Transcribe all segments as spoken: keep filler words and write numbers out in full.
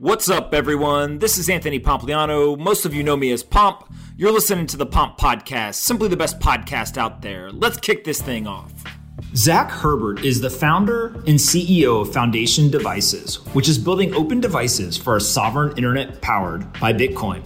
What's up, everyone? This is Anthony Pompliano. Most of you know me as Pomp. You're listening to the Pomp Podcast, simply the best podcast out there. Let's kick this thing off. Zach Herbert is the founder and C E O of Foundation Devices, which is building open devices for a sovereign internet powered by Bitcoin.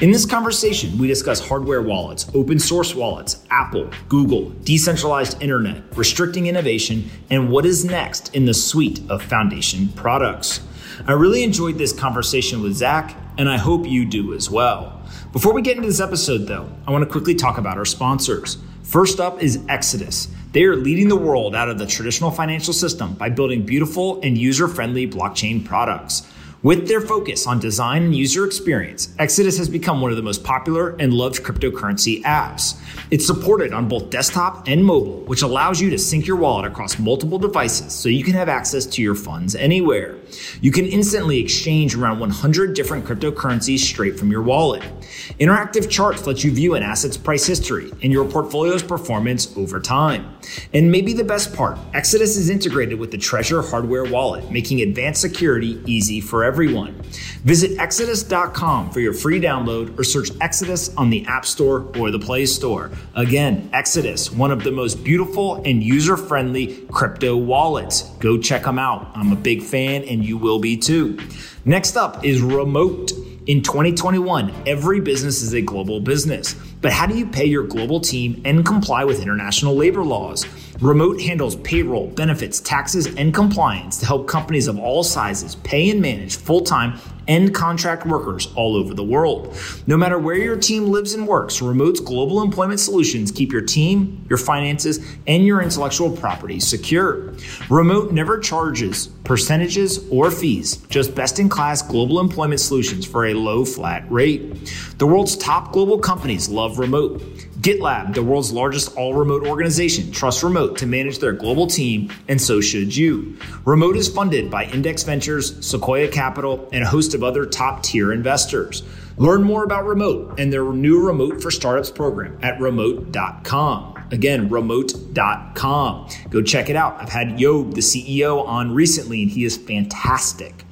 In this conversation, we discuss hardware wallets, open source wallets, Apple, Google, decentralized internet, restricting innovation, and what is next in the suite of Foundation products. I really enjoyed this conversation with Zach, and I hope you do as well. Before we get into this episode, though, I want to quickly talk about our sponsors. First up is Exodus. They are leading the world out of the traditional financial system by building beautiful and user-friendly blockchain products. With their focus on design and user experience, Exodus has become one of the most popular and loved cryptocurrency apps. It's supported on both desktop and mobile, which allows you to sync your wallet across multiple devices so you can have access to your funds anywhere. You can instantly exchange around one hundred different cryptocurrencies straight from your wallet. Interactive charts let you view an asset's price history and your portfolio's performance over time. And maybe the best part, Exodus is integrated with the Trezor hardware wallet, making advanced security easy for everyone. everyone. Visit exodus dot com for your free download or search Exodus on the App Store or the Play Store. Again, Exodus, one of the most beautiful and user-friendly crypto wallets. Go check them out. I'm a big fan and you will be too. Next up is Remote. In twenty twenty-one, every business is a global business, but how do you pay your global team and comply with international labor laws? Remote handles payroll, benefits, taxes, and compliance to help companies of all sizes pay and manage full-time and contract workers all over the world. No matter where your team lives and works, Remote's global employment solutions keep your team, your finances, and your intellectual property secure. Remote never charges percentages or fees, just best-in-class global employment solutions for a low flat rate. The world's top global companies love Remote. GitLab, the world's largest all-remote organization, trusts Remote to manage their global team, and so should you. Remote is funded by Index Ventures, Sequoia Capital, and a host of other top-tier investors. Learn more about Remote and their new Remote for Startups program at remote dot com. Again, remote dot com. Go check it out. I've had Yob, the C E O, on recently, and he is fantastic.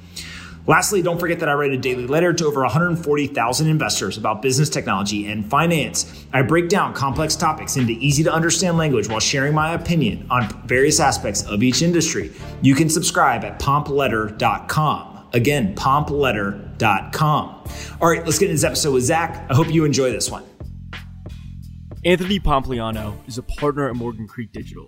Lastly, don't forget that I write a daily letter to over one hundred forty thousand investors about business, technology, and finance. I break down complex topics into easy-to-understand language while sharing my opinion on various aspects of each industry. You can subscribe at pomp letter dot com. Again, pomp letter dot com. All right, let's get into this episode with Zach. I hope you enjoy this one. Anthony Pompliano is a partner at Morgan Creek Digital.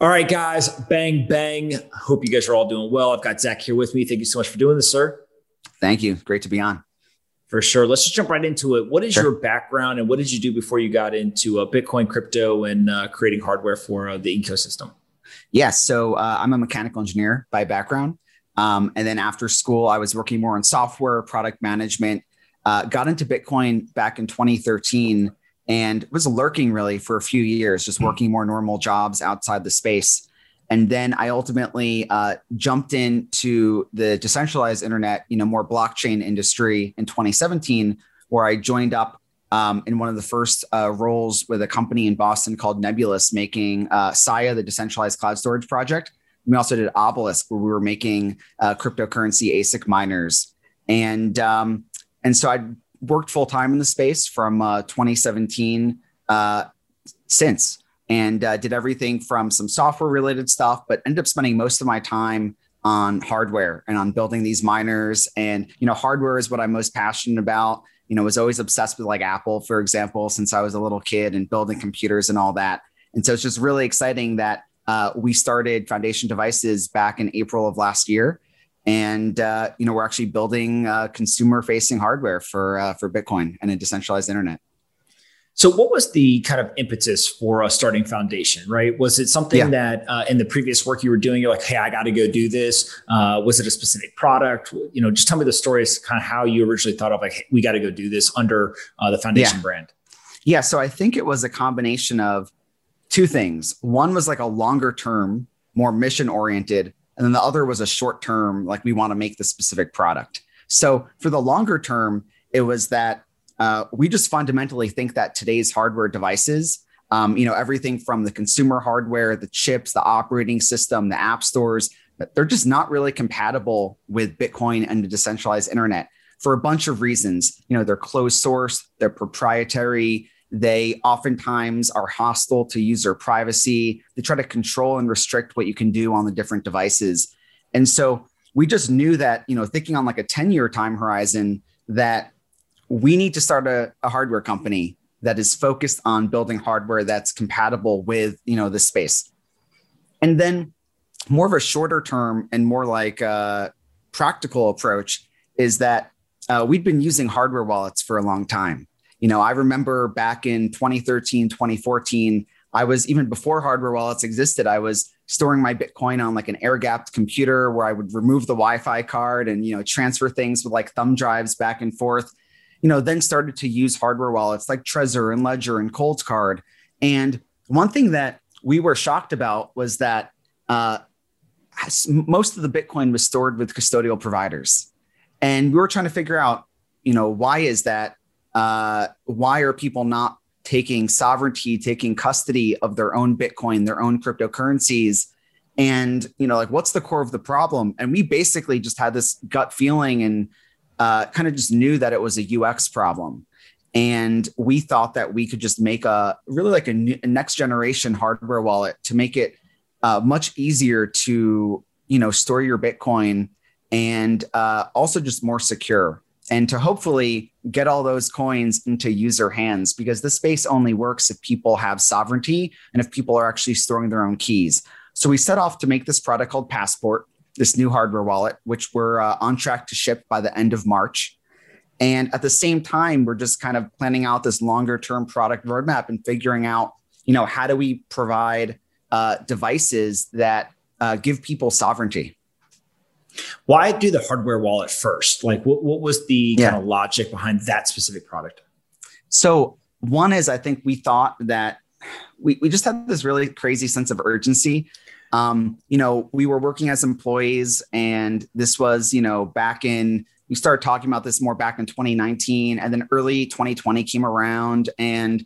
All right, guys, bang, bang. Hope you guys are all doing well. I've got Zach here with me. Thank you so much for doing this, sir. Thank you. Great to be on. For sure. Let's just jump right into it. What is sure. your background and what did you do before you got into uh, Bitcoin, crypto, and uh, creating hardware for uh, the ecosystem? Yes. Yeah, so uh, I'm a mechanical engineer by background. Um, and then after school, I was working more on software, product management, uh, got into Bitcoin back in twenty thirteen. And was lurking really for a few years, just working more normal jobs outside the space. And then I ultimately uh, jumped into the decentralized internet, you know, more blockchain industry in twenty seventeen, where I joined up um, in one of the first uh, roles with a company in Boston called Nebulous, making uh, S I A, the decentralized cloud storage project. We also did Obelisk, where we were making uh, cryptocurrency A S I C miners. And, um, and so I worked full time in the space from uh, twenty seventeen uh, since, and uh, did everything from some software related stuff, but ended up spending most of my time on hardware and on building these miners. And, you know, hardware is what I'm most passionate about. You know, was always obsessed with like Apple, for example, since I was a little kid and building computers and all that. And so it's just really exciting that uh, we started Foundation Devices back in April of last year. And, uh, you know, we're actually building uh, consumer facing hardware for uh, for Bitcoin and a decentralized internet. So what was the kind of impetus for uh, starting Foundation, right? Was it something yeah. that uh, in the previous work you were doing, you're like, hey, I got to go do this. Uh, was it a specific product? You know, just tell me the story as kind of how you originally thought of like, hey, we got to go do this under uh, the Foundation yeah. brand. Yeah. So I think it was a combination of two things. One was like a longer term, more mission oriented. And then the other was a short term, like we want to make this specific product. So for the longer term, it was that Uh, we just fundamentally think that today's hardware devices, um, you know, everything from the consumer hardware, the chips, the operating system, the app stores, they're just not really compatible with Bitcoin and the decentralized internet for a bunch of reasons. You know, they're closed source, they're proprietary, they oftentimes are hostile to user privacy. They try to control and restrict what you can do on the different devices. And so we just knew that, you know, thinking on like a ten-year time horizon, that we need to start a, a hardware company that is focused on building hardware that's compatible with, you know, this space. And then more of a shorter term and more like a practical approach is that uh, we'd been using hardware wallets for a long time. You know, I remember back in twenty thirteen, twenty fourteen, I was, even before hardware wallets existed, I was storing my Bitcoin on like an air-gapped computer where I would remove the Wi-Fi card and, you know, transfer things with like thumb drives back and forth. You know, then started to use hardware wallets like Trezor and Ledger and Cold Card. And one thing that we were shocked about was that uh, most of the Bitcoin was stored with custodial providers. And we were trying to figure out, you know, why is that? Uh, why are people not taking sovereignty, taking custody of their own Bitcoin, their own cryptocurrencies? And, you know, like, what's the core of the problem? And we basically just had this gut feeling and Uh, kind of just knew that it was a U X problem. And we thought that we could just make a really like a, new, a next generation hardware wallet to make it uh, much easier to, you know, store your Bitcoin and uh, also just more secure and to hopefully get all those coins into user hands, because this space only works if people have sovereignty and if people are actually storing their own keys. So we set off to make this product called Passport, this new hardware wallet, which we're uh, on track to ship by the end of March. And at the same time, we're just kind of planning out this longer term product roadmap and figuring out, you know, how do we provide uh, devices that uh, give people sovereignty? Why do the hardware wallet first? Like what, what was the yeah. kind of logic behind that specific product? So one is, I think we thought that we, we just had this really crazy sense of urgency. Um, you know, we were working as employees and this was, you know, back in, we started talking about this more back in twenty nineteen and then early twenty twenty came around and,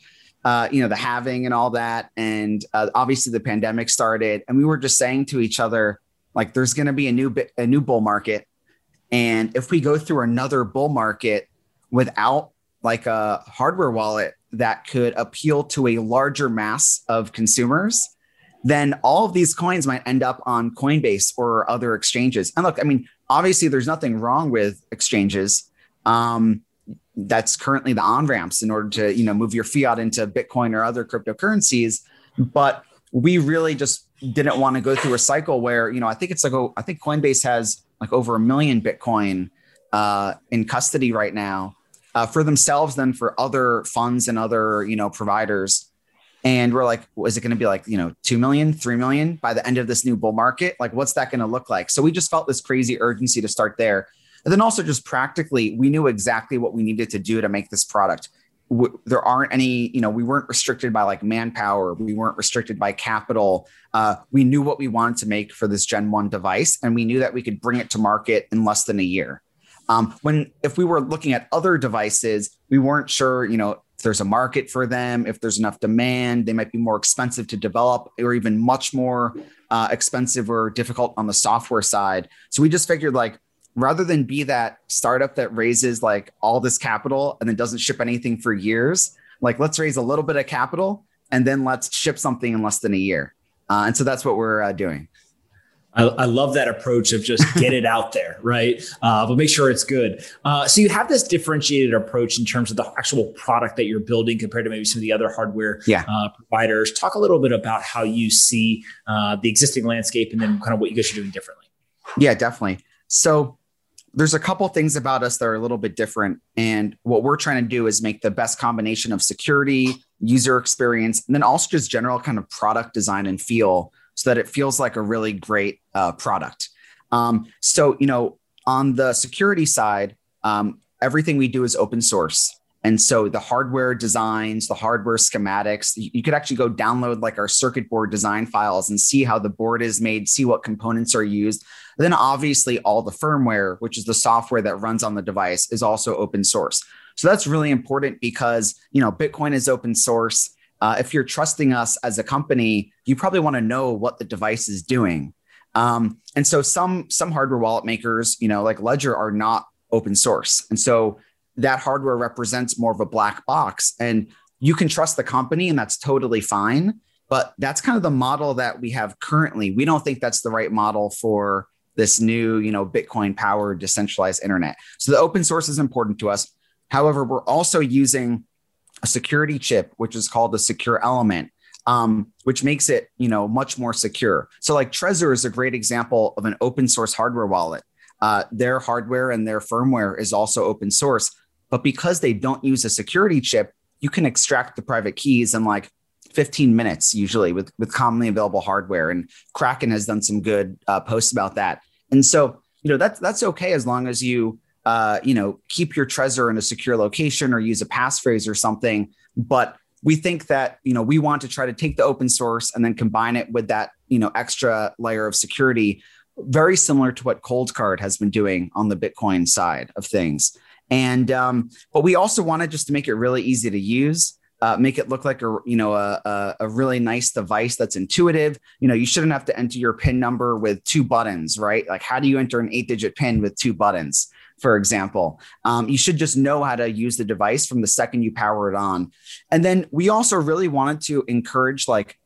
uh, you know, the halving and all that. And uh, obviously the pandemic started and we were just saying to each other, like, there's going to be a new, bi- a new bull market. And if we go through another bull market without like a hardware wallet that could appeal to a larger mass of consumers, then all of these coins might end up on Coinbase or other exchanges. And look, I mean, obviously there's nothing wrong with exchanges. Um, that's currently the on-ramps in order to, you know, move your fiat into Bitcoin or other cryptocurrencies. But we really just didn't want to go through a cycle where, you know, I think it's like, oh, I think Coinbase has like over a million Bitcoin uh, in custody right now uh, for themselves, then for other funds and other, you know, providers. And we're like, well, is it going to be like, you know, two million, three million by the end of this new bull market? Like, what's that going to look like? So we just felt this crazy urgency to start there. And then also just practically, we knew exactly what we needed to do to make this product. W- there aren't any, you know, we weren't restricted by like manpower. We weren't restricted by capital. Uh, we knew what we wanted to make for this Gen one device. And we knew that we could bring it to market in less than a year. Um, when, if we were looking at other devices, we weren't sure, you know, if there's a market for them, if there's enough demand, they might be more expensive to develop or even much more uh, expensive or difficult on the software side. So we just figured like, rather than be that startup that raises like all this capital and then doesn't ship anything for years, like let's raise a little bit of capital and then let's ship something in less than a year. Uh, and so that's what we're uh, doing. I, I love that approach of just get it out there, right? Uh, but make sure it's good. Uh, so you have this differentiated approach in terms of the actual product that you're building compared to maybe some of the other hardware yeah. uh, providers. Talk a little bit about how you see uh, the existing landscape and then kind of what you guys are doing differently. Yeah, definitely. So there's a couple things about us that are a little bit different. And what we're trying to do is make the best combination of security, user experience, and then also just general kind of product design and feel so that it feels like a really great uh, product. Um, so, you know, on the security side, um, everything we do is open source. And so the hardware designs, the hardware schematics, you could actually go download like our circuit board design files and see how the board is made, see what components are used. And then obviously all the firmware, which is the software that runs on the device, is also open source. So that's really important because, you know, Bitcoin is open source. Uh, if you're trusting us as a company, you probably want to know what the device is doing. Um, and so some some hardware wallet makers, you know, like Ledger, are not open source. And so that hardware represents more of a black box, and you can trust the company, and that's totally fine. But that's kind of the model that we have currently. We don't think that's the right model for this new, you know, Bitcoin powered decentralized internet. So the open source is important to us. However, we're also using a security chip, which is called the secure element, um, which makes it, you know, much more secure. So like Trezor is a great example of an open source hardware wallet. Uh, their hardware and their firmware is also open source. But because they don't use a security chip, you can extract the private keys in like fifteen minutes, usually with, with commonly available hardware. And Kraken has done some good uh, posts about that. And so, you know, that's, that's okay as long as you, uh, you know, keep your Trezor in a secure location or use a passphrase or something. But we think that, you know, we want to try to take the open source and then combine it with that, you know, extra layer of security, very similar to what Cold Card has been doing on the Bitcoin side of things. And, um, but we also wanted just to make it really easy to use, uh, make it look like a, you know, a, a really nice device that's intuitive. You know, you shouldn't have to enter your PIN number with two buttons, right? Like, how do you enter an eight digit PIN with two buttons, for example? Um, you should just know how to use the device from the second you power it on. And then we also really wanted to encourage like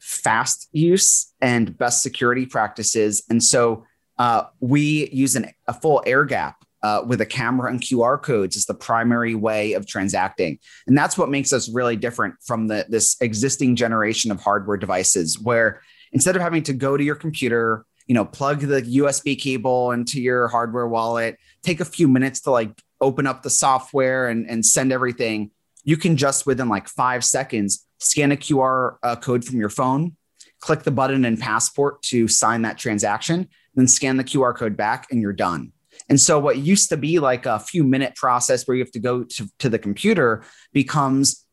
fast use and best security practices. And so, uh, we use an, a full air gap. Uh, with a camera and Q R codes is the primary way of transacting. And that's what makes us really different from the, this existing generation of hardware devices, where instead of having to go to your computer, you know, plug the U S B cable into your hardware wallet, take a few minutes to like open up the software and, and send everything, you can just within like five seconds, scan a Q R uh, code from your phone, click the button in Passport to sign that transaction, then scan the Q R code back and you're done. And so what used to be like a few minute process where you have to go to, to the computer becomes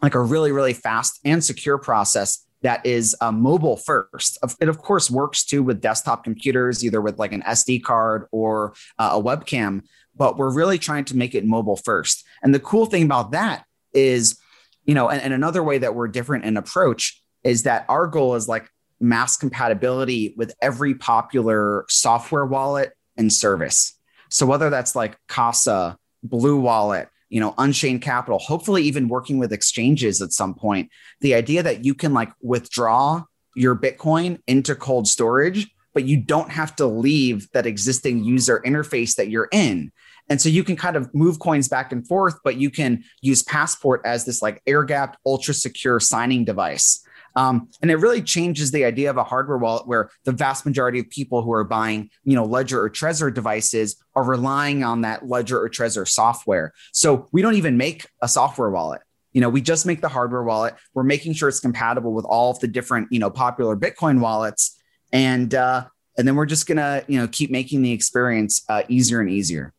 like a really, really fast and secure process that is uh, mobile first. It, of course, works too with desktop computers, either with like an S D card or uh, a webcam, but we're really trying to make it mobile first. And the cool thing about that is, you know, and, and another way that we're different in approach is that our goal is like mass compatibility with every popular software wallet and service. So whether that's like Casa, Blue Wallet, you know, Unchained Capital, hopefully even working with exchanges at some point, the idea that you can like withdraw your Bitcoin into cold storage, but you don't have to leave that existing user interface that you're in. And so you can kind of move coins back and forth, but you can use Passport as this like air-gapped, ultra-secure signing device. Um, and it really changes the idea of a hardware wallet where the vast majority of people who are buying, you know, Ledger or Trezor devices are relying on that Ledger or Trezor software. So we don't even make a software wallet. You know, we just make the hardware wallet. We're making sure it's compatible with all of the different, you know, popular Bitcoin wallets. And, uh, and then we're just going to, you know, keep making the experience uh, easier and easier.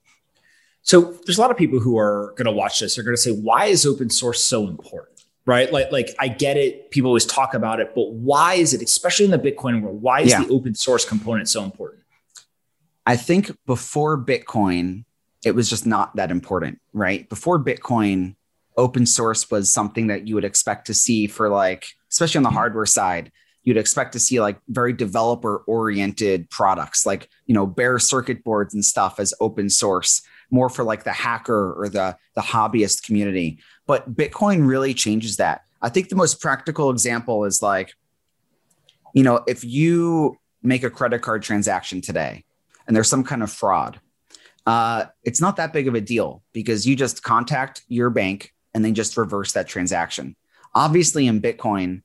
So there's a lot of people who are going to watch this. They're going to say, why is open source so important? Right? Like, like I get it. People always talk about it, but why is it, especially in the Bitcoin world, why is yeah. the open source component so important? I think before Bitcoin, it was just not that important, right? Before Bitcoin, open source was something that you would expect to see for like, especially on the hardware side, you'd expect to see like very developer oriented products, like, you know, bare circuit boards and stuff as open source, more for like the hacker or the, the hobbyist community. But Bitcoin really changes that. I think the most practical example is like, you know, if you make a credit card transaction today and there's some kind of fraud, uh, it's not that big of a deal because you just contact your bank and then just reverse that transaction. Obviously in Bitcoin,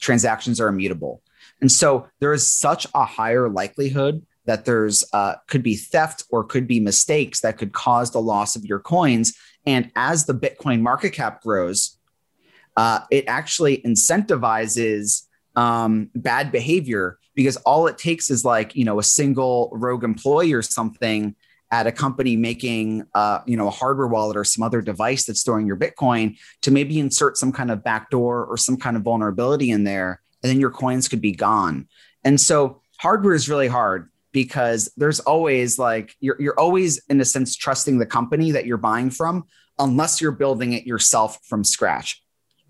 transactions are immutable. And so there is such a higher likelihood that there's uh, could be theft or could be mistakes that could cause the loss of your coins. And as the Bitcoin market cap grows, uh, it actually incentivizes um, bad behavior, because all it takes is like, you know, a single rogue employee or something at a company making, uh, you know, a hardware wallet or some other device that's storing your Bitcoin to maybe insert some kind of backdoor or some kind of vulnerability in there. And then your coins could be gone. And so hardware is really hard, because there's always like, you're, you're always in a sense trusting the company that you're buying from, unless you're building it yourself from scratch.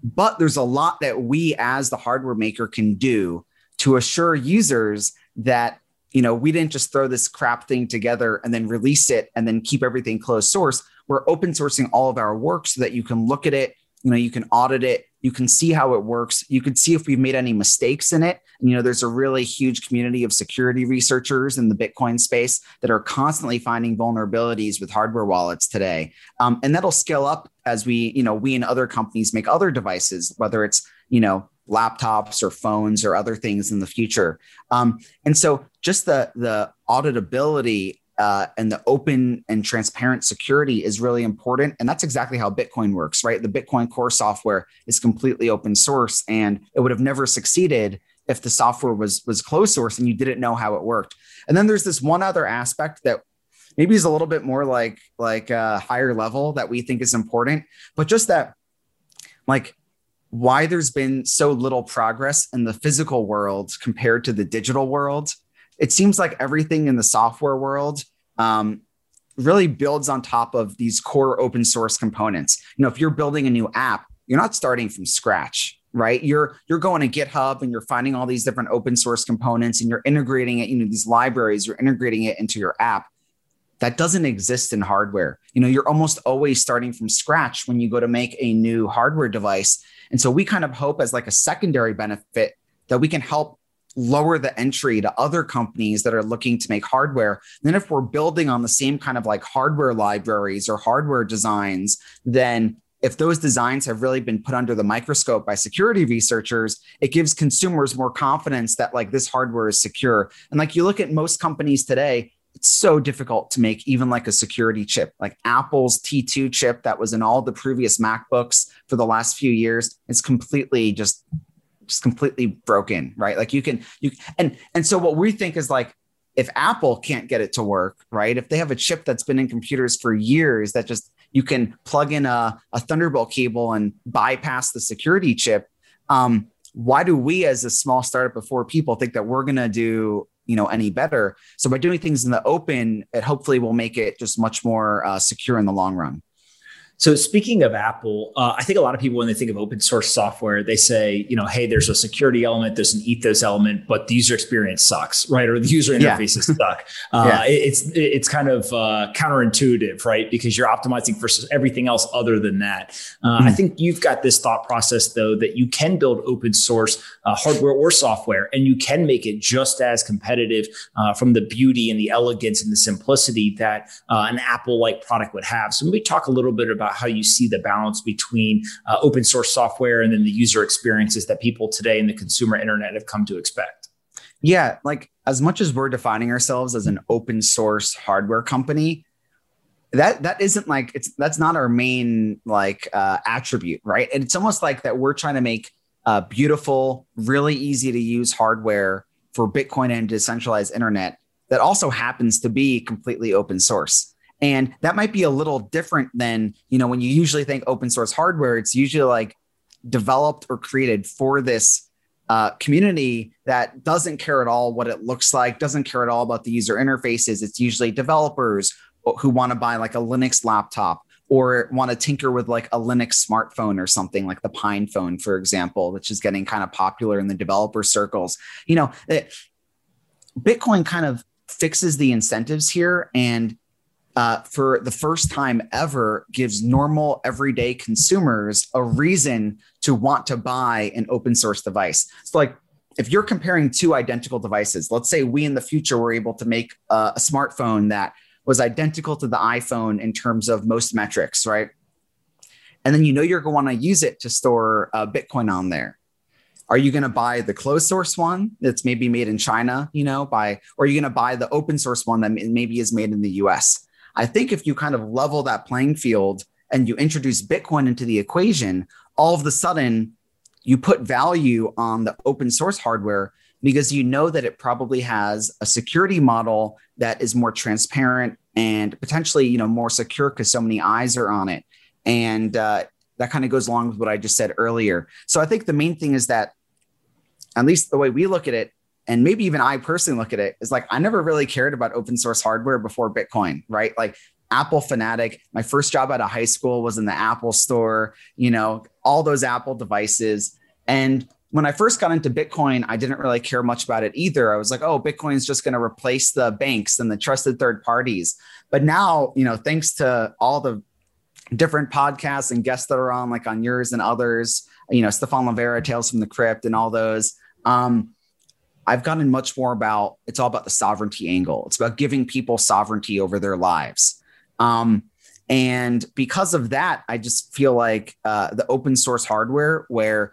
But there's a lot that we as the hardware maker can do to assure users that, you know, we didn't just throw this crap thing together and then release it and then keep everything closed source. We're open sourcing all of our work so that you can look at it, you know, you can audit it, you can see how it works, you can see if we've made any mistakes in it. And, you know, there's a really huge community of security researchers in the Bitcoin space that are constantly finding vulnerabilities with hardware wallets today. Um, and that'll scale up as we, you know, we and other companies make other devices, whether it's, you know, laptops or phones or other things in the future. Um, and so just the, the auditability uh, and the open and transparent security is really important. And that's exactly how Bitcoin works, right? The Bitcoin core software is completely open source, and it would have never succeeded if the software was, was closed source and you didn't know how it worked. And then there's this one other aspect that maybe is a little bit more like, like a higher level that we think is important, but just that, like, why there's been so little progress in the physical world compared to the digital world. It seems like everything in the software world um, really builds on top of these core open source components. You know, if you're building a new app, you're not starting from scratch, right? You're you're going to GitHub and you're finding all these different open source components and you're integrating it, you know, these libraries, you're integrating it into your app. That doesn't exist in hardware. You know, you're almost always starting from scratch when you go to make a new hardware device. And so we kind of hope, as like a secondary benefit, that we can help lower the entry to other companies that are looking to make hardware. And then if we're building on the same kind of like hardware libraries or hardware designs, then if those designs have really been put under the microscope by security researchers, it gives consumers more confidence that like this hardware is secure. And like you look at most companies today, it's so difficult to make even like a security chip, like Apple's T two chip that was in all the previous MacBooks for the last few years. It's completely just, just completely broken, right? Like you can, you and and so what we think is like, if Apple can't get it to work, right? If they have a chip that's been in computers for years that just, you can plug in a, a Thunderbolt cable and bypass the security chip. Um, why do we as a small startup of four people think that we're going to do, you know, any better? So by doing things in the open, it hopefully will make it just much more uh, secure in the long run. So speaking of Apple, uh, I think a lot of people, when they think of open source software, they say, you know, hey, there's a security element, there's an ethos element, but the user experience sucks, right? Or the user interfaces yeah. suck. Uh, yeah. It's it's kind of uh, counterintuitive, right? Because you're optimizing for everything else other than that. Uh, mm-hmm. I think you've got this thought process, though, that you can build open source uh, hardware or software, and you can make it just as competitive uh, from the beauty and the elegance and the simplicity that uh, an Apple-like product would have. So maybe talk a little bit about how you see the balance between uh, open source software and then the user experiences that people today in the consumer internet have come to expect. Yeah, like as much as we're defining ourselves as an open source hardware company, that that isn't like it's that's not our main like uh, attribute, right? And it's almost like that we're trying to make uh, beautiful, really easy to use hardware for Bitcoin and decentralized internet that also happens to be completely open source. And that might be a little different than, you know, when you usually think open source hardware, it's usually like developed or created for this uh, community that doesn't care at all what it looks like, doesn't care at all about the user interfaces. It's usually developers who want to buy like a Linux laptop or want to tinker with like a Linux smartphone or something, like the Pine phone, for example, which is getting kind of popular in the developer circles. You know, it, Bitcoin kind of fixes the incentives here, and Uh, for the first time ever, gives normal everyday consumers a reason to want to buy an open source device. It's like if you're comparing two identical devices, let's say we in the future were able to make a, a smartphone that was identical to the iPhone in terms of most metrics, right? And then you know you're going to want to use it to store uh, Bitcoin on there. Are you going to buy the closed source one that's maybe made in China, you know, by, or are you going to buy the open source one that maybe is made in the U S? I think if you kind of level that playing field and you introduce Bitcoin into the equation, all of a sudden you put value on the open source hardware because you know that it probably has a security model that is more transparent and potentially, you know, more secure because so many eyes are on it. And uh, that kind of goes along with what I just said earlier. So I think the main thing is that, at least the way we look at it, and maybe even I personally look at it, is like, I never really cared about open source hardware before Bitcoin, right? Like Apple fanatic. My first job out of high school was in the Apple store, you know, all those Apple devices. And when I first got into Bitcoin, I didn't really care much about it either. I was like, oh, Bitcoin's just going to replace the banks and the trusted third parties. But now, you know, thanks to all the different podcasts and guests that are on, like on yours and others, you know, Stephan Livera, Tales from the Crypt and all those, um, I've gotten much more about, it's all about the sovereignty angle. It's about giving people sovereignty over their lives. Um, and because of that, I just feel like uh, the open source hardware, where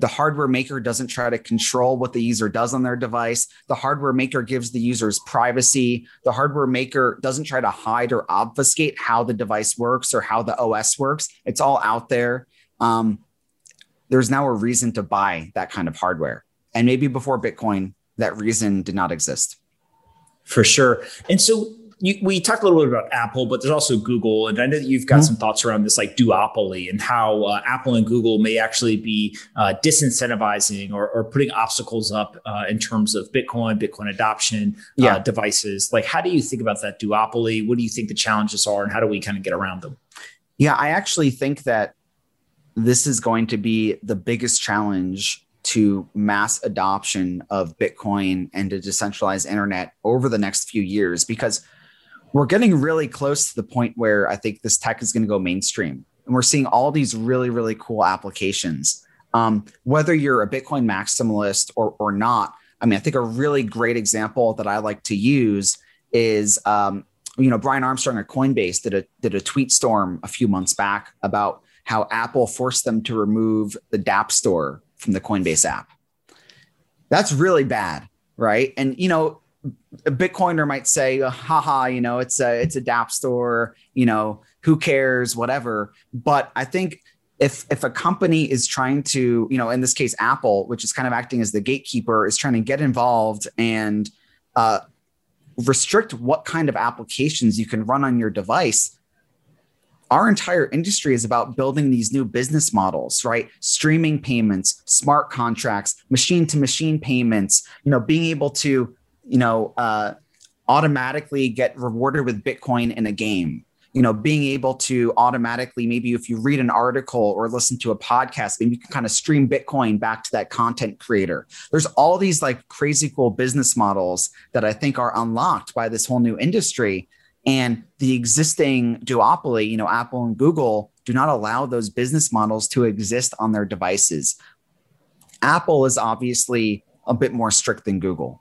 the hardware maker doesn't try to control what the user does on their device. The hardware maker gives the users privacy. The hardware maker doesn't try to hide or obfuscate how the device works or how the O S works. It's all out there. Um, there's now a reason to buy that kind of hardware. And maybe before Bitcoin, that reason did not exist. For sure. And so You, we talked a little bit about Apple, but there's also Google. And I know that you've got mm-hmm. some thoughts around this like duopoly and how uh, Apple and Google may actually be uh, disincentivizing or, or putting obstacles up uh, in terms of Bitcoin, Bitcoin adoption, yeah. uh, devices. Like, how do you think about that duopoly? What do you think the challenges are and how do we kind of get around them? Yeah, I actually think that this is going to be the biggest challenge to mass adoption of Bitcoin and to decentralized internet over the next few years, because we're getting really close to the point where I think this tech is going to go mainstream. And we're seeing all these really, really cool applications. Um, whether you're a Bitcoin maximalist or, or not, I mean, I think a really great example that I like to use is, um, you know, Brian Armstrong at Coinbase did a, did a tweet storm a few months back about how Apple forced them to remove the dApp store from the Coinbase app. That's really bad, right? And, you know, a Bitcoiner might say, haha, you know, it's a, it's a dApp store, you know, who cares, whatever. But I think if, if a company is trying to, you know, in this case, Apple, which is kind of acting as the gatekeeper, is trying to get involved and uh, restrict what kind of applications you can run on your device. Our entire industry is about building these new business models, right? Streaming payments, smart contracts, machine to machine payments, you know, being able to, you know, uh, automatically get rewarded with Bitcoin in a game, you know, being able to automatically, maybe if you read an article or listen to a podcast, maybe you can kind of stream Bitcoin back to that content creator. There's all these like crazy cool business models that I think are unlocked by this whole new industry, and the existing duopoly, you know, Apple and Google do not allow those business models to exist on their devices. Apple is obviously a bit more strict than Google.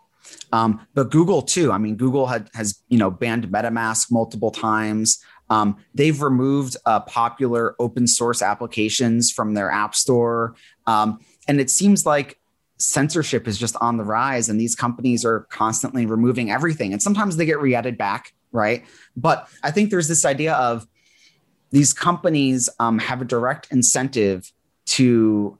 Um, but Google too. I mean, Google had, has, you know, banned MetaMask multiple times. Um, they've removed uh, popular open source applications from their app store. Um, and it seems like censorship is just on the rise and these companies are constantly removing everything. And sometimes they get re-added back, right? But I think there's this idea of these companies um, have a direct incentive to,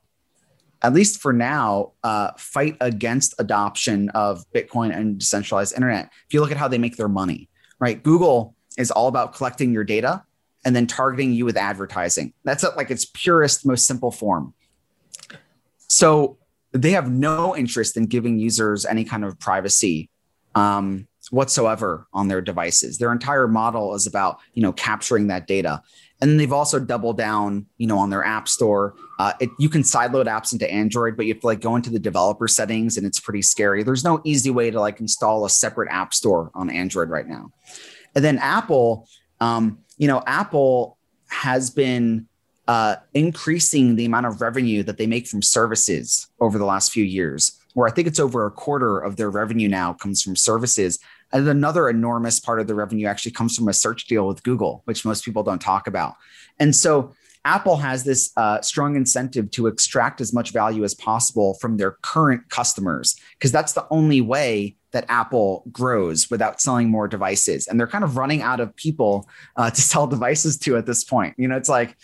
at least for now, uh, fight against adoption of Bitcoin and decentralized internet. If you look at how they make their money, right? Google is all about collecting your data and then targeting you with advertising. That's at, like its purest, most simple form. So they have no interest in giving users any kind of privacy um, whatsoever on their devices. Their entire model is about, you know, capturing that data. And then they've also doubled down, you know, on their app store. Uh, it, you can sideload apps into Android, but you have to like go into the developer settings and it's pretty scary. There's no easy way to like install a separate app store on Android right now. And then Apple, um, you know, Apple has been uh, increasing the amount of revenue that they make from services over the last few years, where I think it's over a quarter of their revenue now comes from services. And another enormous part of the revenue actually comes from a search deal with Google, which most people don't talk about. And so Apple has this uh, strong incentive to extract as much value as possible from their current customers, because that's the only way that Apple grows without selling more devices. And they're kind of running out of people uh, to sell devices to at this point. You know, it's like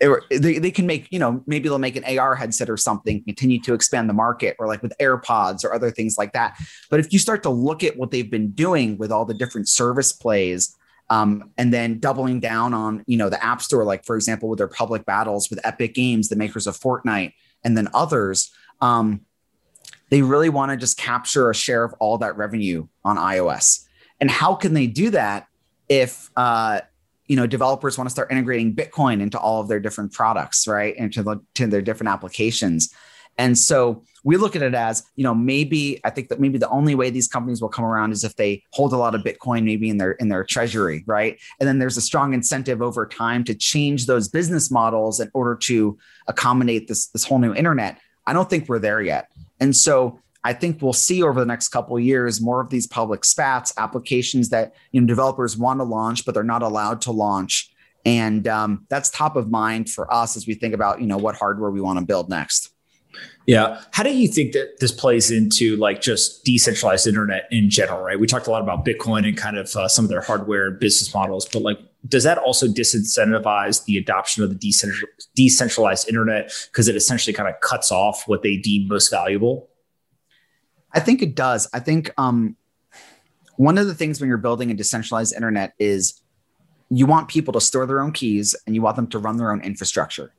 it, they, they can make, you know, maybe they'll make an A R headset or something, continue to expand the market, or like with AirPods or other things like that. But if you start to look at what they've been doing with all the different service plays, Um, and then doubling down on, you know, the App Store, like, for example, with their public battles with Epic Games, the makers of Fortnite, and then others, um, they really want to just capture a share of all that revenue on iOS. And how can they do that if, uh, you know, developers want to start integrating Bitcoin into all of their different products, right, into the, to their different applications? And so we look at it as, you know, maybe I think that maybe the only way these companies will come around is if they hold a lot of Bitcoin, maybe in their in their treasury. Right. And then there's a strong incentive over time to change those business models in order to accommodate this, this whole new internet. I don't think we're there yet. And so I think we'll see over the next couple of years more of these public spats, applications that, you know, developers want to launch, but they're not allowed to launch. And um, that's top of mind for us as we think about, you know, what hardware we want to build next. Yeah. How do you think that this plays into like just decentralized internet in general, right? We talked a lot about Bitcoin and kind of uh, some of their hardware and business models, but like, does that also disincentivize the adoption of the decentral- decentralized internet because it essentially kind of cuts off what they deem most valuable? I think it does. I think um, one of the things when you're building a decentralized internet is you want people to store their own keys and you want them to run their own infrastructure.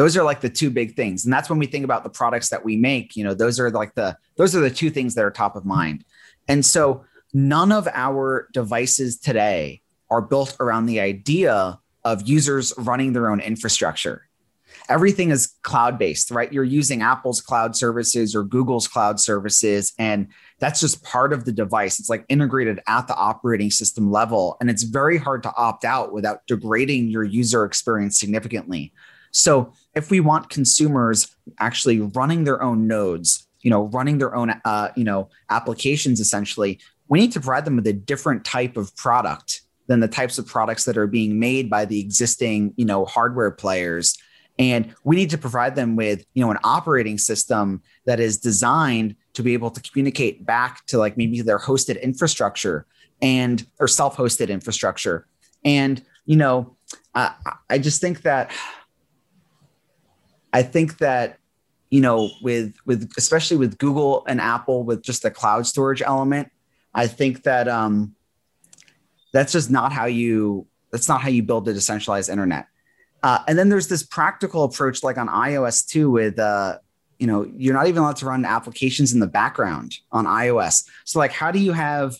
Those are like the two big things. And that's when we think about the products that we make, you know, those are like the, those are the two things that are top of mind. And so none of our devices today are built around the idea of users running their own infrastructure. Everything is cloud-based, right? You're using Apple's cloud services or Google's cloud services, and that's just part of the device. It's like integrated at the operating system level. And it's very hard to opt out without degrading your user experience significantly. So if we want consumers actually running their own nodes, you know, running their own, uh, you know, applications, essentially, we need to provide them with a different type of product than the types of products that are being made by the existing, you know, hardware players. And we need to provide them with, you know, an operating system that is designed to be able to communicate back to like maybe their hosted infrastructure and or self-hosted infrastructure. And, you know, uh, I just think that. I think that, you know, with with especially with Google and Apple, with just the cloud storage element, I think that um, that's just not how you that's not how you build a decentralized internet. Uh, and then there's this practical approach, like on iOS too, with uh, you know, you're not even allowed to run applications in the background on iOS. So like, how do you have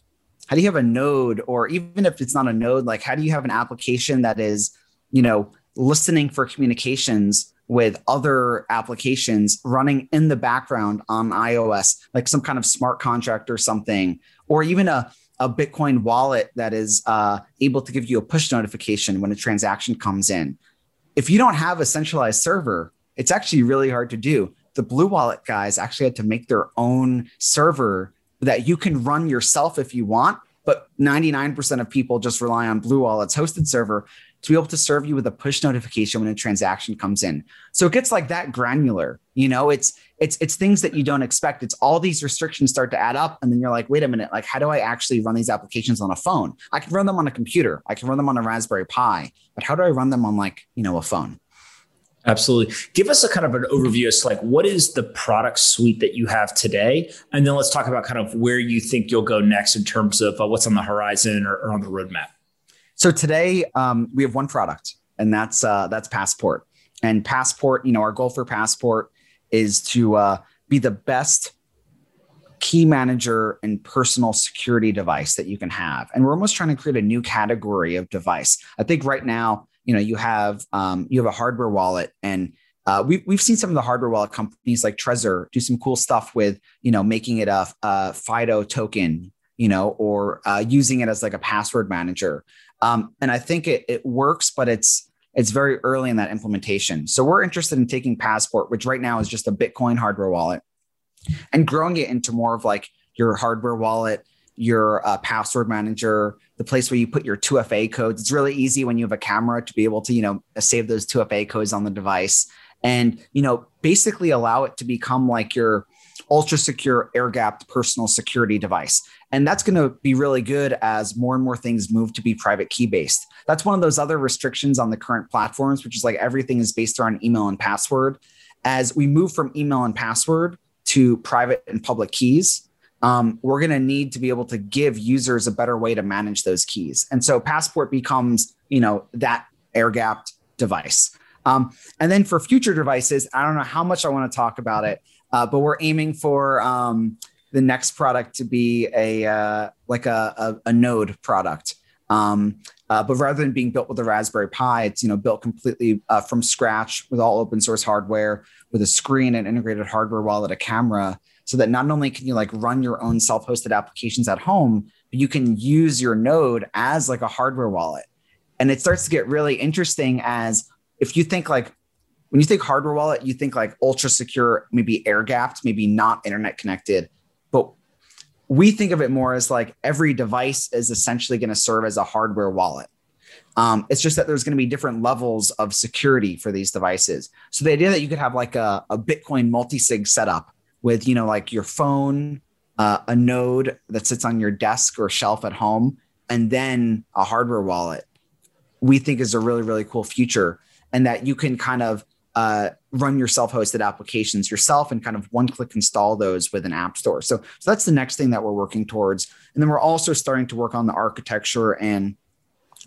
how do you have a node, or even if it's not a node, like how do you have an application that is, you know, listening for communications with other applications running in the background on iOS, like some kind of smart contract or something, or even a, a Bitcoin wallet that is uh, able to give you a push notification when a transaction comes in. If you don't have a centralized server, it's actually really hard to do. The Blue Wallet guys actually had to make their own server that you can run yourself if you want, but ninety-nine percent of people just rely on Blue Wallet's hosted server to be able to serve you with a push notification when a transaction comes in. So it gets like that granular, you know, it's, it's, it's things that you don't expect. It's all these restrictions start to add up. And then you're like, wait a minute, like, how do I actually run these applications on a phone? I can run them on a computer. I can run them on a Raspberry Pi, but how do I run them on like, you know, a phone? Absolutely. Give us a kind of an overview as to like, what is the product suite that you have today? And then let's talk about kind of where you think you'll go next in terms of uh, what's on the horizon or, or on the roadmap. So today um, we have one product, and that's uh, that's Passport. And Passport, you know, our goal for Passport is to uh, be the best key manager and personal security device that you can have. And we're almost trying to create a new category of device. I think right now, you know, you have um, you have a hardware wallet, and uh, we've we've seen some of the hardware wallet companies like Trezor do some cool stuff with, you know, making it a, a FIDO token, you know, or uh, using it as like a password manager. Um, and I think it, it works, but it's it's very early in that implementation. So we're interested in taking Passport, which right now is just a Bitcoin hardware wallet, and growing it into more of like your hardware wallet, your uh, password manager, the place where you put your two F A codes. It's really easy when you have a camera to be able to, you know, save those two F A codes on the device and, you know, basically allow it to become like your ultra secure, air gapped personal security device. And that's going to be really good as more and more things move to be private key based. That's one of those other restrictions on the current platforms, which is like everything is based around email and password. As we move from email and password to private and public keys, Um, we're going to need to be able to give users a better way to manage those keys. And so Passport becomes, you know, that air-gapped device. Um, and then for future devices, I don't know how much I want to talk about it, uh, but we're aiming for um, the next product to be a uh, like a, a, a node product. Um, uh, but rather than being built with a Raspberry Pi, it's, you know, built completely uh, from scratch with all open source hardware, with a screen and integrated hardware wallet, a camera, so that not only can you like run your own self-hosted applications at home, but you can use your node as like a hardware wallet. And it starts to get really interesting as if you think like, when you think hardware wallet, you think like ultra secure, maybe air gapped, maybe not internet connected. But we think of it more as like every device is essentially going to serve as a hardware wallet. Um, it's just that there's going to be different levels of security for these devices. So the idea that you could have like a, a Bitcoin multi-sig setup with, you know, like your phone, uh, a node that sits on your desk or shelf at home, and then a hardware wallet, we think is a really, really cool future. And that you can kind of uh, run your self-hosted applications yourself and kind of one-click install those with an app store. So, so that's the next thing that we're working towards. And then we're also starting to work on the architecture and,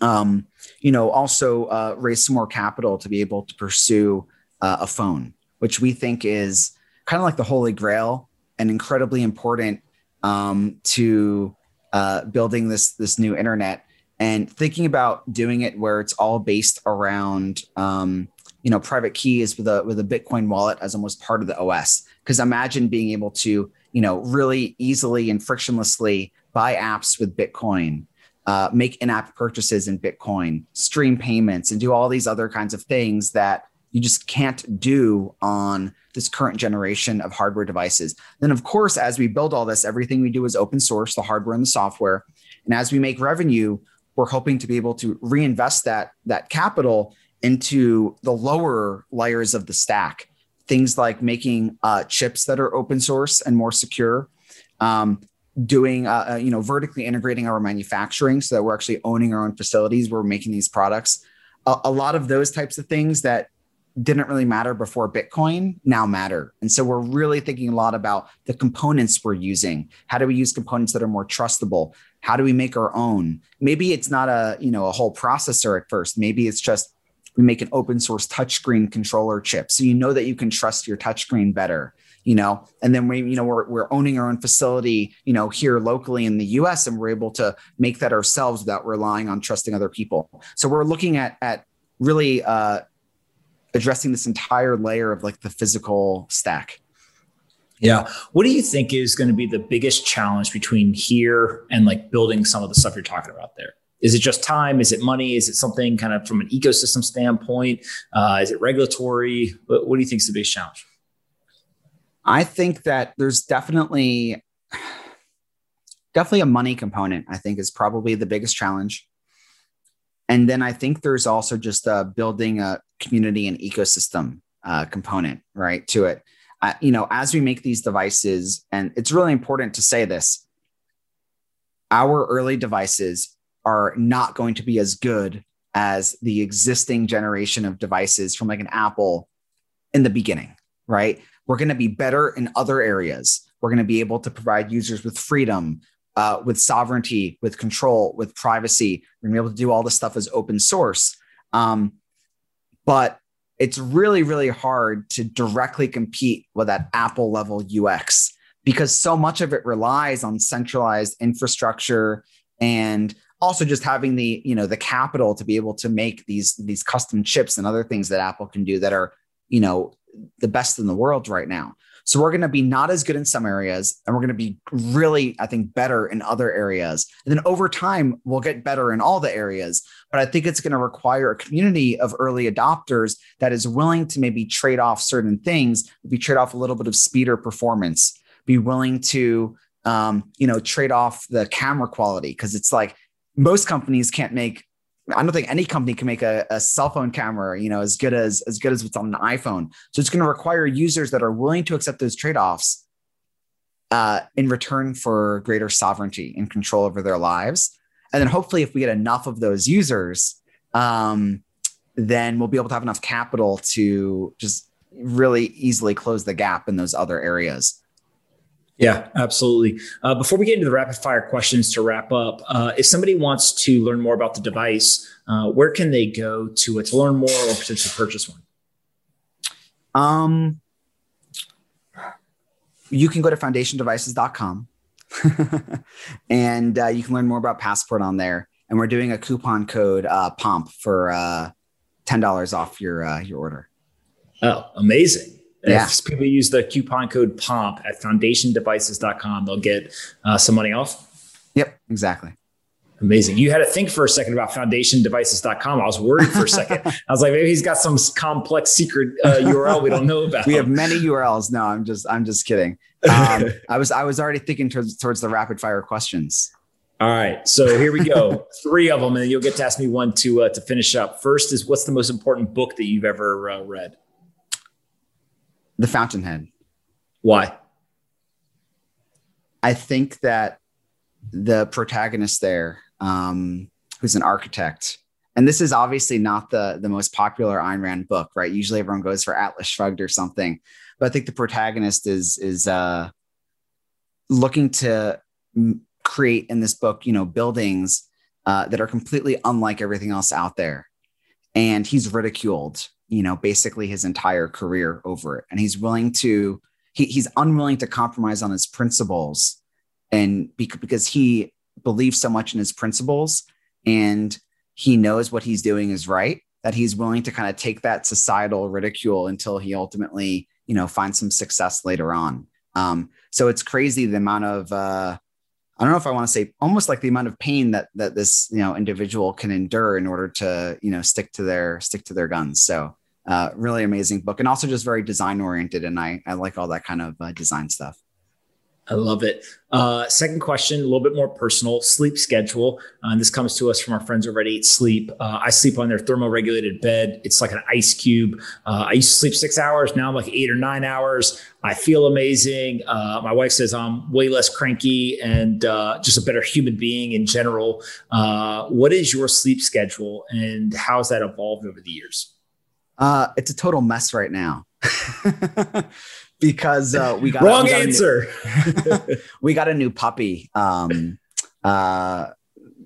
um, you know, also uh, raise some more capital to be able to pursue uh, a phone, which we think is kind of like the Holy Grail and incredibly important um, to uh, building this, this new internet, and thinking about doing it where it's all based around, um, you know, private keys with a, with a Bitcoin wallet as almost part of the O S. Cause imagine being able to, you know, really easily and frictionlessly buy apps with Bitcoin, uh, make in-app purchases in Bitcoin, stream payments, and do all these other kinds of things that you just can't do on this current generation of hardware devices. Then, of course, as we build all this, everything we do is open source, the hardware and the software. And as we make revenue, we're hoping to be able to reinvest that, that capital into the lower layers of the stack. Things like making uh, chips that are open source and more secure, um, doing, uh, you know, vertically integrating our manufacturing so that we're actually owning our own facilities where we're making these products. A, a lot of those types of things that didn't really matter before Bitcoin now matter. And so we're really thinking a lot about the components we're using. How do we use components that are more trustable? How do we make our own? Maybe it's not a, you know, a whole processor at first. Maybe it's just we make an open source touchscreen controller chip, so you know that you can trust your touchscreen better, you know. And then we, you know, we're we're owning our own facility, you know, here locally in the U S, and we're able to make that ourselves without relying on trusting other people. So we're looking at at really uh addressing this entire layer of like the physical stack. Yeah. What do you think is going to be the biggest challenge between here and like building some of the stuff you're talking about there? Is it just time? Is it money? Is it something kind of from an ecosystem standpoint? Uh, is it regulatory? What, what do you think is the biggest challenge? I think that there's definitely, definitely a money component, I think, is probably the biggest challenge. And then I think there's also just uh, building a community and ecosystem uh, component, right, to it. Uh, you know, as we make these devices, and it's really important to say this, our early devices are not going to be as good as the existing generation of devices from like an Apple in the beginning, right? We're going to be better in other areas. We're going to be able to provide users with freedom, Uh, with sovereignty, with control, with privacy. We're going to be able to do all this stuff as open source. Um, but it's really, really hard to directly compete with that Apple level U X, because so much of it relies on centralized infrastructure and also just having the, you know, the capital to be able to make these, these custom chips and other things that Apple can do that are, you know, the best in the world right now. So we're going to be not as good in some areas, and we're going to be really, I think, better in other areas. And then over time, we'll get better in all the areas. But I think it's going to require a community of early adopters that is willing to maybe trade off certain things, maybe trade off a little bit of speed or performance, be willing to um, you know, trade off the camera quality, because it's like most companies can't make. I don't think any company can make a, a cell phone camera, you know, as good as as good as what's on an iPhone. So it's going to require users that are willing to accept those trade-offs uh, in return for greater sovereignty and control over their lives. And then hopefully, if we get enough of those users, um, then we'll be able to have enough capital to just really easily close the gap in those other areas. Yeah, absolutely. Uh, before we get into the rapid fire questions to wrap up, uh, if somebody wants to learn more about the device, uh, where can they go to uh, to learn more or potentially purchase one? Um, you can go to foundation devices dot com and uh, you can learn more about Passport on there. And we're doing a coupon code uh, POMP for uh, ten dollars off your uh, your order. Oh, amazing. Yeah. If people use the coupon code POMP at foundation devices dot com, they'll get uh, some money off. Yep, exactly. Amazing. You had to think for a second about foundation devices dot com. I was worried for a second. I was like, maybe he's got some complex secret uh, U R L we don't know about. We have many U R Ls. No, I'm just, I'm just kidding. Um, I was, I was already thinking towards, towards the rapid fire questions. All right. So here we go. Three of them, and you'll get to ask me one to, uh, to finish up. First is, what's the most important book that you've ever uh, read? The Fountainhead. Why? I think that the protagonist there, um, who's an architect, and this is obviously not the, the most popular Ayn Rand book, right? Usually everyone goes for Atlas Shrugged or something, but I think the protagonist is, is uh, looking to m- create in this book, you know, buildings uh, that are completely unlike everything else out there. And he's ridiculed, you know, basically his entire career over it. And he's willing to, he, he's unwilling to compromise on his principles, and because he believes so much in his principles and he knows what he's doing is right, that he's willing to kind of take that societal ridicule until he ultimately, you know, finds some success later on. Um, so it's crazy the amount of, uh, I don't know if I want to say almost like the amount of pain that, that this, you know, individual can endure in order to, you know, stick to their, stick to their guns. So Uh, really amazing book, and also just very design oriented. And I, I like all that kind of uh, design stuff. I love it. Uh, second question, a little bit more personal, sleep schedule. Uh, and this comes to us from our friends over at Eight Sleep. Uh, I sleep on their thermoregulated bed. It's like an ice cube. Uh, I used to sleep six hours. Now I'm like eight or nine hours. I feel amazing. Uh, my wife says I'm way less cranky and uh, just a better human being in general. Uh, what is your sleep schedule, and how has that evolved over the years? Uh, it's a total mess right now because uh, we got wrong we got answer. New, we got a new puppy um, uh,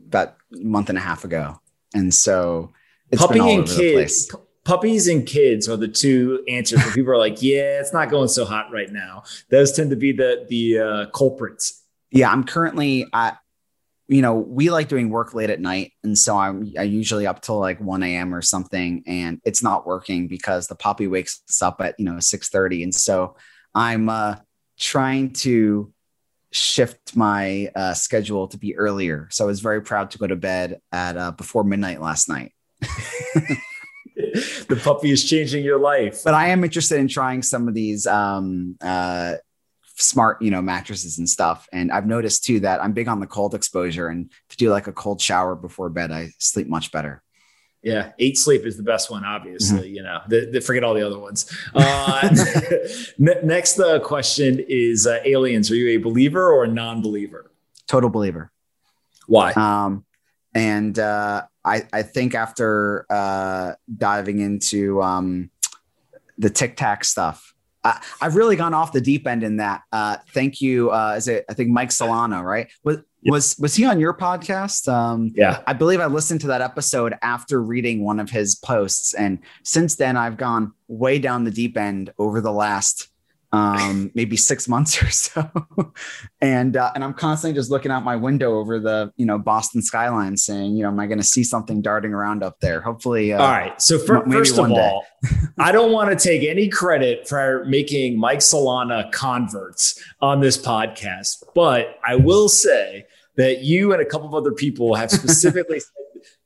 about a month and a half ago, and so it's puppy been all and over kids. The place. P- puppies and kids are the two answers where people are like, "Yeah, it's not going so hot right now." Those tend to be the the uh, culprits. Yeah, I'm currently at. You know, we like doing work late at night. And so I'm I usually up till like one a.m. or something, and it's not working because the puppy wakes us up at, you know, six thirty. And so I'm uh, trying to shift my uh, schedule to be earlier. So I was very proud to go to bed at uh, before midnight last night. The puppy is changing your life. But I am interested in trying some of these um, uh smart, you know, mattresses and stuff. And I've noticed too that I'm big on the cold exposure, and to do like a cold shower before bed, I sleep much better. Yeah. Eight Sleep is the best one, obviously, mm-hmm. you know, the, the, forget all the other ones. Uh, next uh, question is uh, aliens. Are you a believer or a non-believer? Total believer. Why? Um, and uh, I, I think after uh, diving into um, the Tic Tac stuff, Uh, I've really gone off the deep end in that. Uh, thank you. Uh, is it, I think Mike Solano, right? Was, yeah. was, was he on your podcast? Um, yeah, I believe I listened to that episode after reading one of his posts. And since then I've gone way down the deep end over the last, um, maybe six months or so. and, uh, and I'm constantly just looking out my window over the, you know, Boston skyline saying, you know, am I going to see something darting around up there? Hopefully. Uh, all right. So for, m- first of all, I don't want to take any credit for making Mike Solana converts on this podcast, but I will say that you and a couple of other people have specifically said,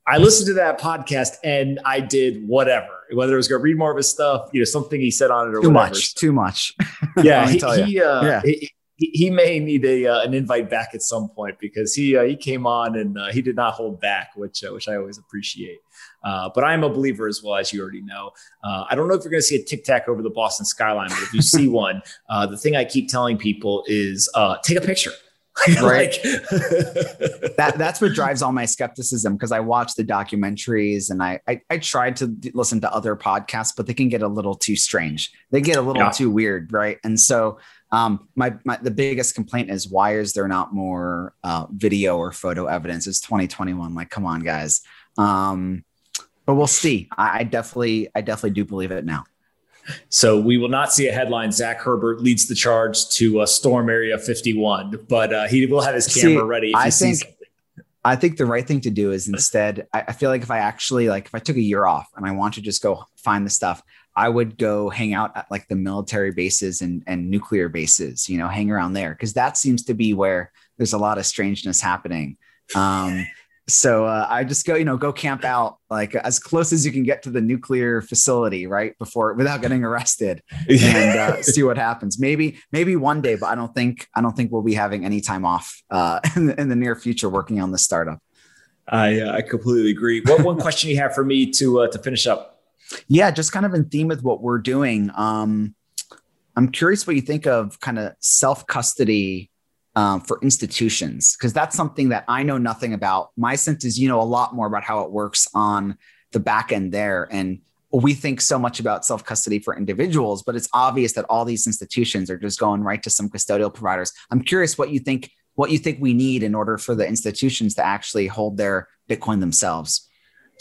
I listened to that podcast and I did whatever, whether it was going to read more of his stuff, you know, something he said on it or too whatever. Much, too much. Yeah. he, he, uh, yeah. He, he, he may need a uh, an invite back at some point, because he uh, he came on and uh, he did not hold back, which uh, which I always appreciate. Uh, but I'm a believer as well, as you already know. Uh, I don't know if you're going to see a tic tac over the Boston skyline, but if you see one, uh, the thing I keep telling people is uh, take a picture. Right. that that's what drives all my skepticism, because I watch the documentaries and I, I I try to listen to other podcasts, but they can get a little too strange. They get a little yeah. too weird, right? And so um, my, my the biggest complaint is, why is there not more uh, video or photo evidence? It's twenty twenty-one. Like, come on, guys. Um, but we'll see. I, I definitely I definitely do believe it now. So we will not see a headline, Zach Herbert leads the charge to uh, Storm Area fifty-one, but uh, he will have his camera see, ready. If I, he think, sees I think the right thing to do is instead, I, I feel like if I actually, like if I took a year off and I want to just go find the stuff, I would go hang out at like the military bases and, and nuclear bases, you know, hang around there, because that seems to be where there's a lot of strangeness happening. Um So uh, I just go, you know, go camp out like as close as you can get to the nuclear facility, right? Before, without getting arrested, and uh, see what happens. Maybe, maybe one day, but I don't think, I don't think we'll be having any time off uh, in, the, in the near future working on this startup. I uh, I completely agree. What one question you have for me to uh, to finish up? Yeah, just kind of in theme with what we're doing. Um, I'm curious what you think of kind of self-custody Um, for institutions, because that's something that I know nothing about. My sense is you know a lot more about how it works on the back end there. And we think so much about self-custody for individuals, but it's obvious that all these institutions are just going right to some custodial providers. I'm curious what you think, what you think we need in order for the institutions to actually hold their Bitcoin themselves.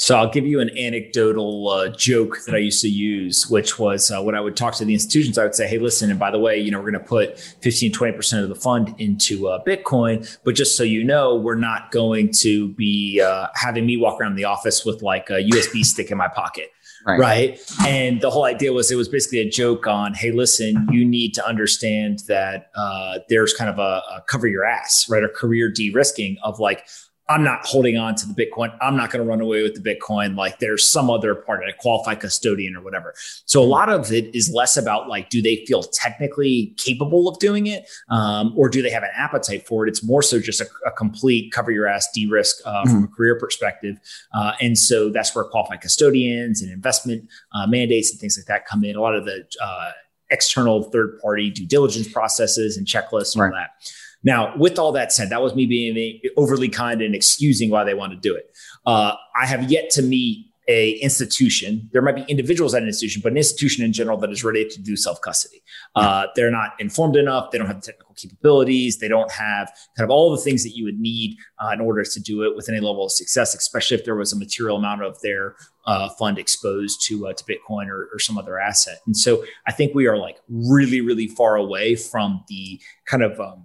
So I'll give you an anecdotal uh, joke that I used to use, which was uh, when I would talk to the institutions, I would say, hey, listen, and by the way, you know, we're going to put fifteen, twenty percent of the fund into uh, Bitcoin. But just so you know, we're not going to be uh, having me walk around the office with like a U S B stick in my pocket. Right. right. And the whole idea was, it was basically a joke on, hey, listen, you need to understand that uh, there's kind of a, a cover your ass, right? A career de-risking of like, I'm not holding on to the Bitcoin. I'm not going to run away with the Bitcoin. Like there's some other part of it, a qualified custodian or whatever. So a lot of it is less about like, do they feel technically capable of doing it? Um, or do they have an appetite for it? It's more so just a, a complete cover your ass de-risk uh, from mm. a career perspective. Uh, and so that's where qualified custodians and investment uh, mandates and things like that come in. A lot of the uh, external third party due diligence processes and checklists and right. all that. Now, with all that said, that was me being overly kind and excusing why they want to do it. Uh, I have yet to meet a institution. There might be individuals at an institution, but an institution in general that is ready to do self-custody. Uh, they're not informed enough. They don't have the technical capabilities. They don't have kind of all the things that you would need uh, in order to do it with any level of success, especially if there was a material amount of their Uh, fund exposed to uh, to Bitcoin or, or some other asset. And so I think we are like really, really far away from the kind of um,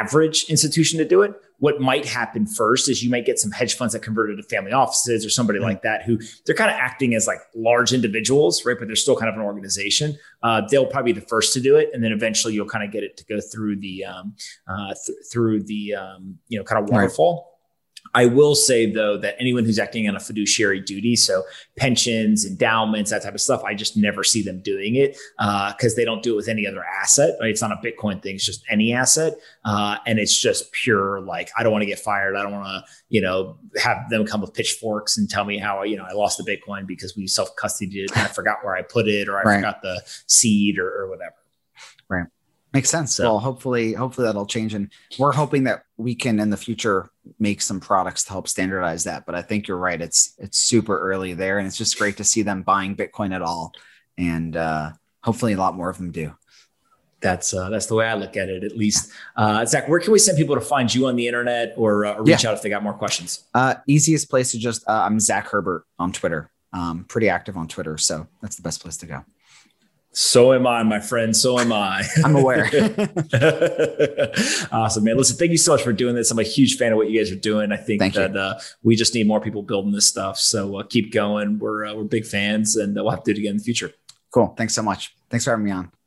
average institution to do it. What might happen first is you might get some hedge funds that converted to family offices or somebody mm-hmm. like that, who they're kind of acting as like large individuals, right? But they're still kind of an organization. Uh, they'll probably be the first to do it. And then eventually you'll kind of get it to go through the, um, uh, th- through the um, you know, kind of waterfall. Right. I will say, though, that anyone who's acting on a fiduciary duty, so pensions, endowments, that type of stuff, I just never see them doing it because uh, they don't do it with any other asset. Right? It's not a Bitcoin thing. It's just any asset. Uh, and it's just pure like, I don't want to get fired. I don't want to, you know, have them come with pitchforks and tell me how, you know, I lost the Bitcoin because we self-custodied it and I forgot where I put it, or I right. forgot the seed or, or whatever. Right. Makes sense. So, well, hopefully, hopefully that'll change. And we're hoping that we can in the future make some products to help standardize that. But I think you're right. It's, it's super early there, and it's just great to see them buying Bitcoin at all. And uh, hopefully a lot more of them do. That's, uh, that's the way I look at it, at least. Uh, Zach, where can we send people to find you on the internet, or, uh, or reach yeah. out if they got more questions? Uh, easiest place to just, uh, I'm Zach Herbert on Twitter. Um, pretty active on Twitter. So that's the best place to go. So am I, my friend. So am I. I'm aware. Awesome, man. Listen, thank you so much for doing this. I'm a huge fan of what you guys are doing. I think thank that uh, we just need more people building this stuff. So uh, keep going. We're uh, we're big fans, and we'll have to do it again in the future. Cool. Thanks so much. Thanks for having me on.